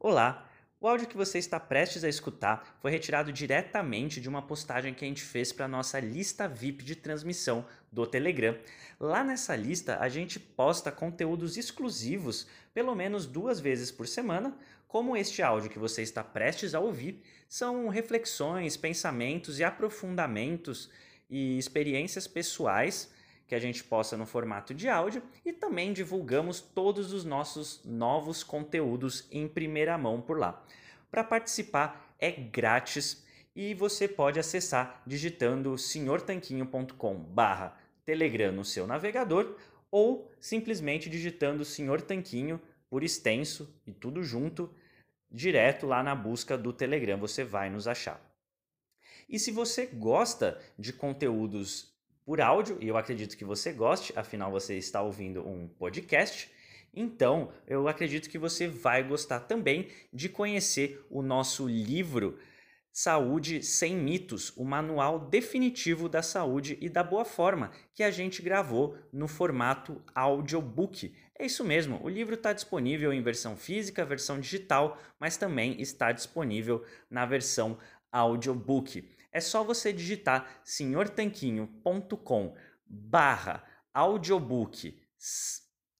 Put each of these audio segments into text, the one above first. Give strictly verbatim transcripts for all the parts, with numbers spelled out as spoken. Olá! O áudio que você está prestes a escutar foi retirado diretamente de uma postagem que a gente fez para a nossa lista V I P de transmissão do Telegram. Lá nessa lista a gente posta conteúdos exclusivos pelo menos duas vezes por semana, como este áudio que você está prestes a ouvir, são reflexões, pensamentos e aprofundamentos e experiências pessoais que a gente posta no formato de áudio, e também divulgamos todos os nossos novos conteúdos em primeira mão por lá. Para participar é grátis e você pode acessar digitando senhor tanquinho ponto com barra telegram no seu navegador, ou simplesmente digitando Senhor Tanquinho por extenso e tudo junto, direto lá na busca do Telegram, você vai nos achar. E se você gosta de conteúdos por áudio, e eu acredito que você goste, afinal você está ouvindo um podcast, então eu acredito que você vai gostar também de conhecer o nosso livro Saúde Sem Mitos, o manual definitivo da saúde e da boa forma, que a gente gravou no formato audiobook. É isso mesmo, o livro está disponível em versão física, versão digital, mas também está disponível na versão audiobook. É só você digitar senhor tanquinho ponto com barra audiobook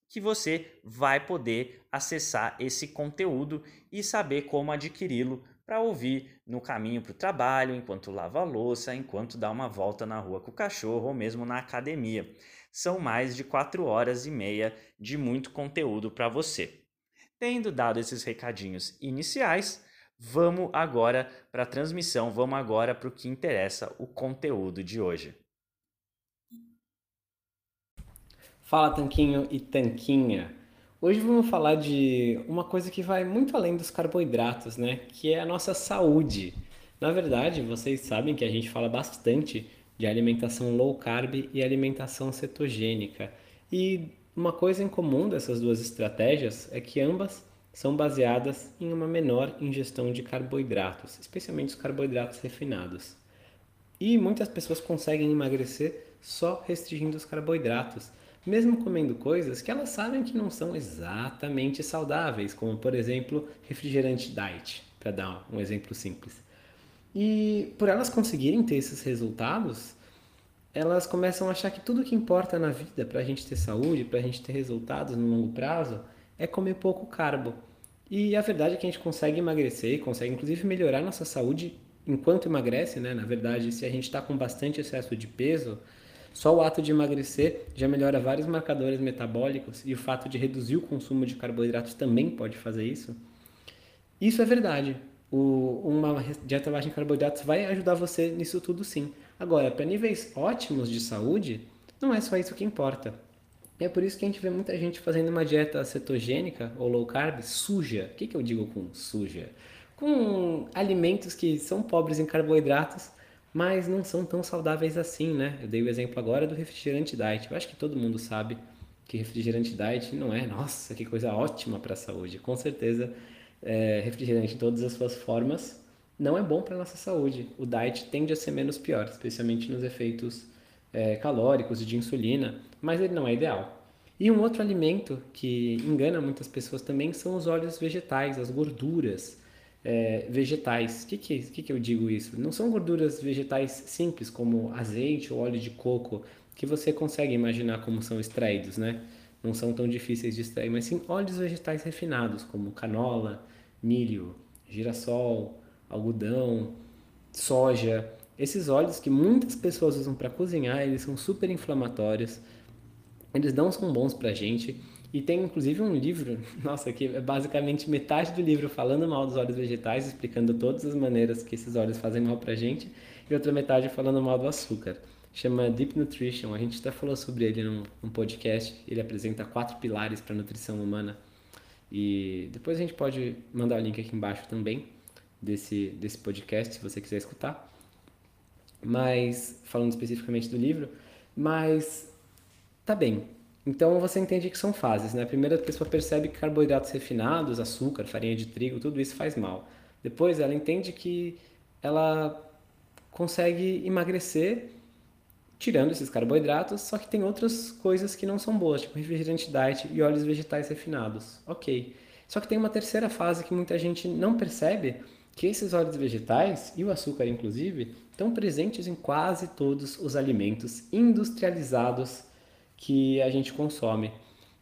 que você vai poder acessar esse conteúdo e saber como adquiri-lo para ouvir no caminho para o trabalho, enquanto lava a louça, enquanto dá uma volta na rua com o cachorro ou mesmo na academia. São mais de quatro horas e meia de muito conteúdo para você. Tendo dado esses recadinhos iniciais, vamos agora para a transmissão, vamos agora para o que interessa, o conteúdo de hoje. Fala, Tanquinho e Tanquinha. Hoje vamos falar de uma coisa que vai muito além dos carboidratos, né? Que é a nossa saúde. Na verdade, vocês sabem que a gente fala bastante de alimentação low carb e alimentação cetogênica. E uma coisa em comum dessas duas estratégias é que ambas são baseadas em uma menor ingestão de carboidratos, especialmente os carboidratos refinados. E muitas pessoas conseguem emagrecer só restringindo os carboidratos, mesmo comendo coisas que elas sabem que não são exatamente saudáveis, como, por exemplo, refrigerante diet, para dar um exemplo simples. E por elas conseguirem ter esses resultados, elas começam a achar que tudo que importa na vida para a gente ter saúde, para a gente ter resultados no longo prazo, é comer pouco carbo. E a verdade é que a gente consegue emagrecer, consegue inclusive melhorar nossa saúde enquanto emagrece, né? Na verdade, se a gente está com bastante excesso de peso, só o ato de emagrecer já melhora vários marcadores metabólicos, e o fato de reduzir o consumo de carboidratos também pode fazer isso. Isso é verdade. O, uma dieta baixa em carboidratos vai ajudar você nisso tudo, sim. Agora, para níveis ótimos de saúde, não é só isso que importa. E é por isso que a gente vê muita gente fazendo uma dieta cetogênica ou low carb suja. O que, que eu digo com suja? Com alimentos que são pobres em carboidratos, mas não são tão saudáveis assim, né? Eu dei o exemplo agora do refrigerante diet. Eu acho que todo mundo sabe que refrigerante diet não é, nossa, que coisa ótima para a saúde. Com certeza, é, refrigerante em todas as suas formas não é bom para a nossa saúde. O diet tende a ser menos pior, especialmente nos efeitos É, calóricos e de insulina, mas ele não é ideal. E um outro alimento que engana muitas pessoas também são os óleos vegetais, as gorduras é, vegetais. O que que, que que eu digo isso? Não são gorduras vegetais simples, como azeite ou óleo de coco, que você consegue imaginar como são extraídos, né? Não são tão difíceis de extrair, mas sim óleos vegetais refinados, como canola, milho, girassol, algodão, soja. Esses óleos que muitas pessoas usam para cozinhar, eles são super inflamatórios, eles não são bons para a gente, e tem inclusive um livro, nossa, que é basicamente metade do livro falando mal dos óleos vegetais, explicando todas as maneiras que esses óleos fazem mal para a gente, e outra metade falando mal do açúcar. Chama Deep Nutrition, a gente até falou sobre ele num, num podcast, ele apresenta quatro pilares para a nutrição humana, e depois a gente pode mandar o link aqui embaixo também desse, desse podcast, se você quiser escutar. Mas, falando especificamente do livro, mas tá bem. Então você entende que são fases, né? Primeiro a pessoa percebe que carboidratos refinados, açúcar, farinha de trigo, tudo isso faz mal. Depois ela entende que ela consegue emagrecer tirando esses carboidratos, só que tem outras coisas que não são boas, tipo refrigerante diet e óleos vegetais refinados. Ok. Só que tem uma terceira fase que muita gente não percebe, que esses óleos vegetais, e o açúcar inclusive, estão presentes em quase todos os alimentos industrializados que a gente consome.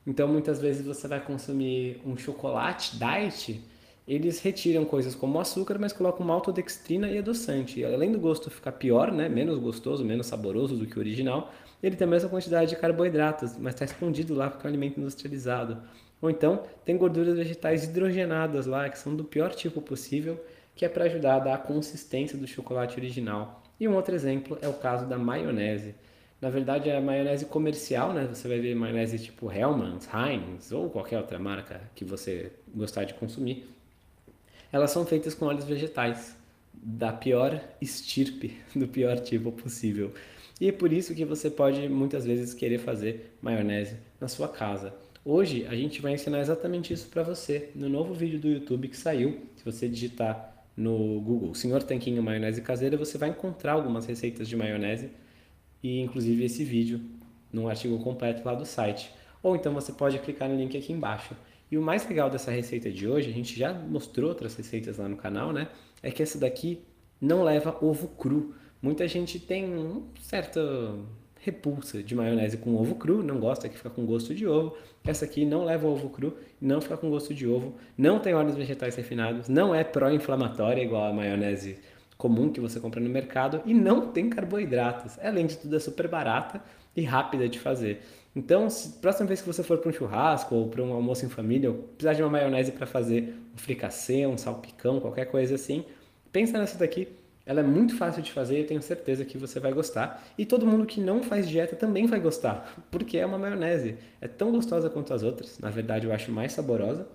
Então, muitas vezes você vai consumir um chocolate diet, eles retiram coisas como açúcar, mas colocam maltodextrina e adoçante. E além do gosto ficar pior, né, menos gostoso, menos saboroso do que o original, ele tem a mesma quantidade de carboidratos, mas está escondido lá porque é um alimento industrializado. Ou então, tem gorduras vegetais hidrogenadas lá, que são do pior tipo possível, que é para ajudar a dar a consistência do chocolate original. E um outro exemplo é o caso da maionese. Na verdade, é a maionese comercial, né? Você vai ver maionese tipo Hellmann's, Heinz ou qualquer outra marca que você gostar de consumir. Elas são feitas com óleos vegetais, da pior estirpe, do pior tipo possível. E é por isso que você pode, muitas vezes, querer fazer maionese na sua casa. Hoje, a gente vai ensinar exatamente isso para você, no novo vídeo do YouTube que saiu. Se você digitar no Google Senhor Tanquinho Maionese Caseira, você vai encontrar algumas receitas de maionese, e inclusive esse vídeo, num artigo completo lá do site. Ou então você pode clicar no link aqui embaixo. E o mais legal dessa receita de hoje, a gente já mostrou outras receitas lá no canal, né? É que essa daqui não leva ovo cru. Muita gente tem um certo... repulsa de maionese com ovo cru, não gosta, que fica com gosto de ovo. Essa aqui não leva ovo cru, não fica com gosto de ovo, não tem óleos vegetais refinados, não é pró-inflamatória igual a maionese comum que você compra no mercado e não tem carboidratos. Além de tudo, é super barata e rápida de fazer. Então, se, próxima vez que você for para um churrasco ou para um almoço em família, ou precisar de uma maionese para fazer um fricassê, um salpicão, qualquer coisa assim, pensa nessa daqui. Ela é muito fácil de fazer e eu tenho certeza que você vai gostar. E todo mundo que não faz dieta também vai gostar, porque é uma maionese. É tão gostosa quanto as outras, na verdade eu acho mais saborosa,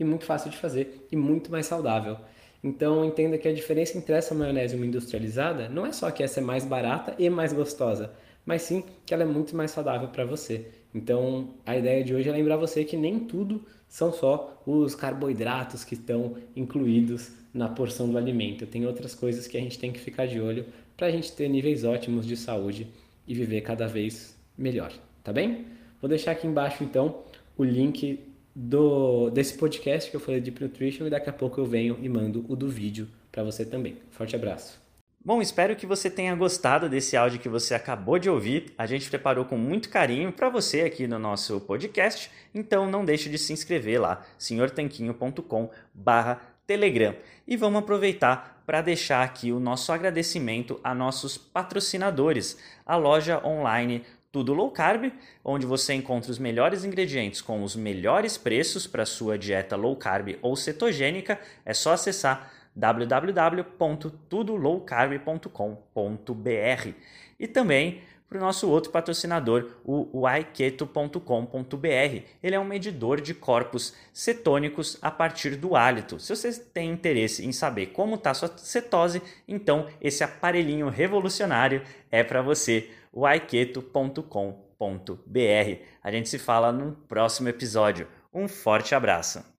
e muito fácil de fazer, e muito mais saudável. Então entenda que a diferença entre essa maionese e uma industrializada não é só que essa é mais barata e mais gostosa, mas sim que ela é muito mais saudável para você. Então a ideia de hoje é lembrar você que nem tudo são só os carboidratos que estão incluídos na porção do alimento. Tem outras coisas que a gente tem que ficar de olho para a gente ter níveis ótimos de saúde e viver cada vez melhor, tá bem? Vou deixar aqui embaixo então o link do, desse podcast que eu falei de Deep Nutrition e daqui a pouco eu venho e mando o do vídeo para você também. Forte abraço! Bom, espero que você tenha gostado desse áudio que você acabou de ouvir. A gente preparou com muito carinho para você aqui no nosso podcast, então não deixe de se inscrever lá, senhor tanquinho ponto com barra telegram. E vamos aproveitar para deixar aqui o nosso agradecimento a nossos patrocinadores, a loja online Tudo Low Carb, onde você encontra os melhores ingredientes com os melhores preços para sua dieta low carb ou cetogênica. É só acessar w w w ponto tudo low carb ponto com ponto b r. E também para o nosso outro patrocinador, o waiketo ponto com ponto b r. Ele é um medidor de corpos cetônicos a partir do hálito. Se você tem interesse em saber como está sua cetose, então esse aparelhinho revolucionário é para você, o waiketo ponto com ponto b r. A gente se fala no próximo episódio. Um forte abraço!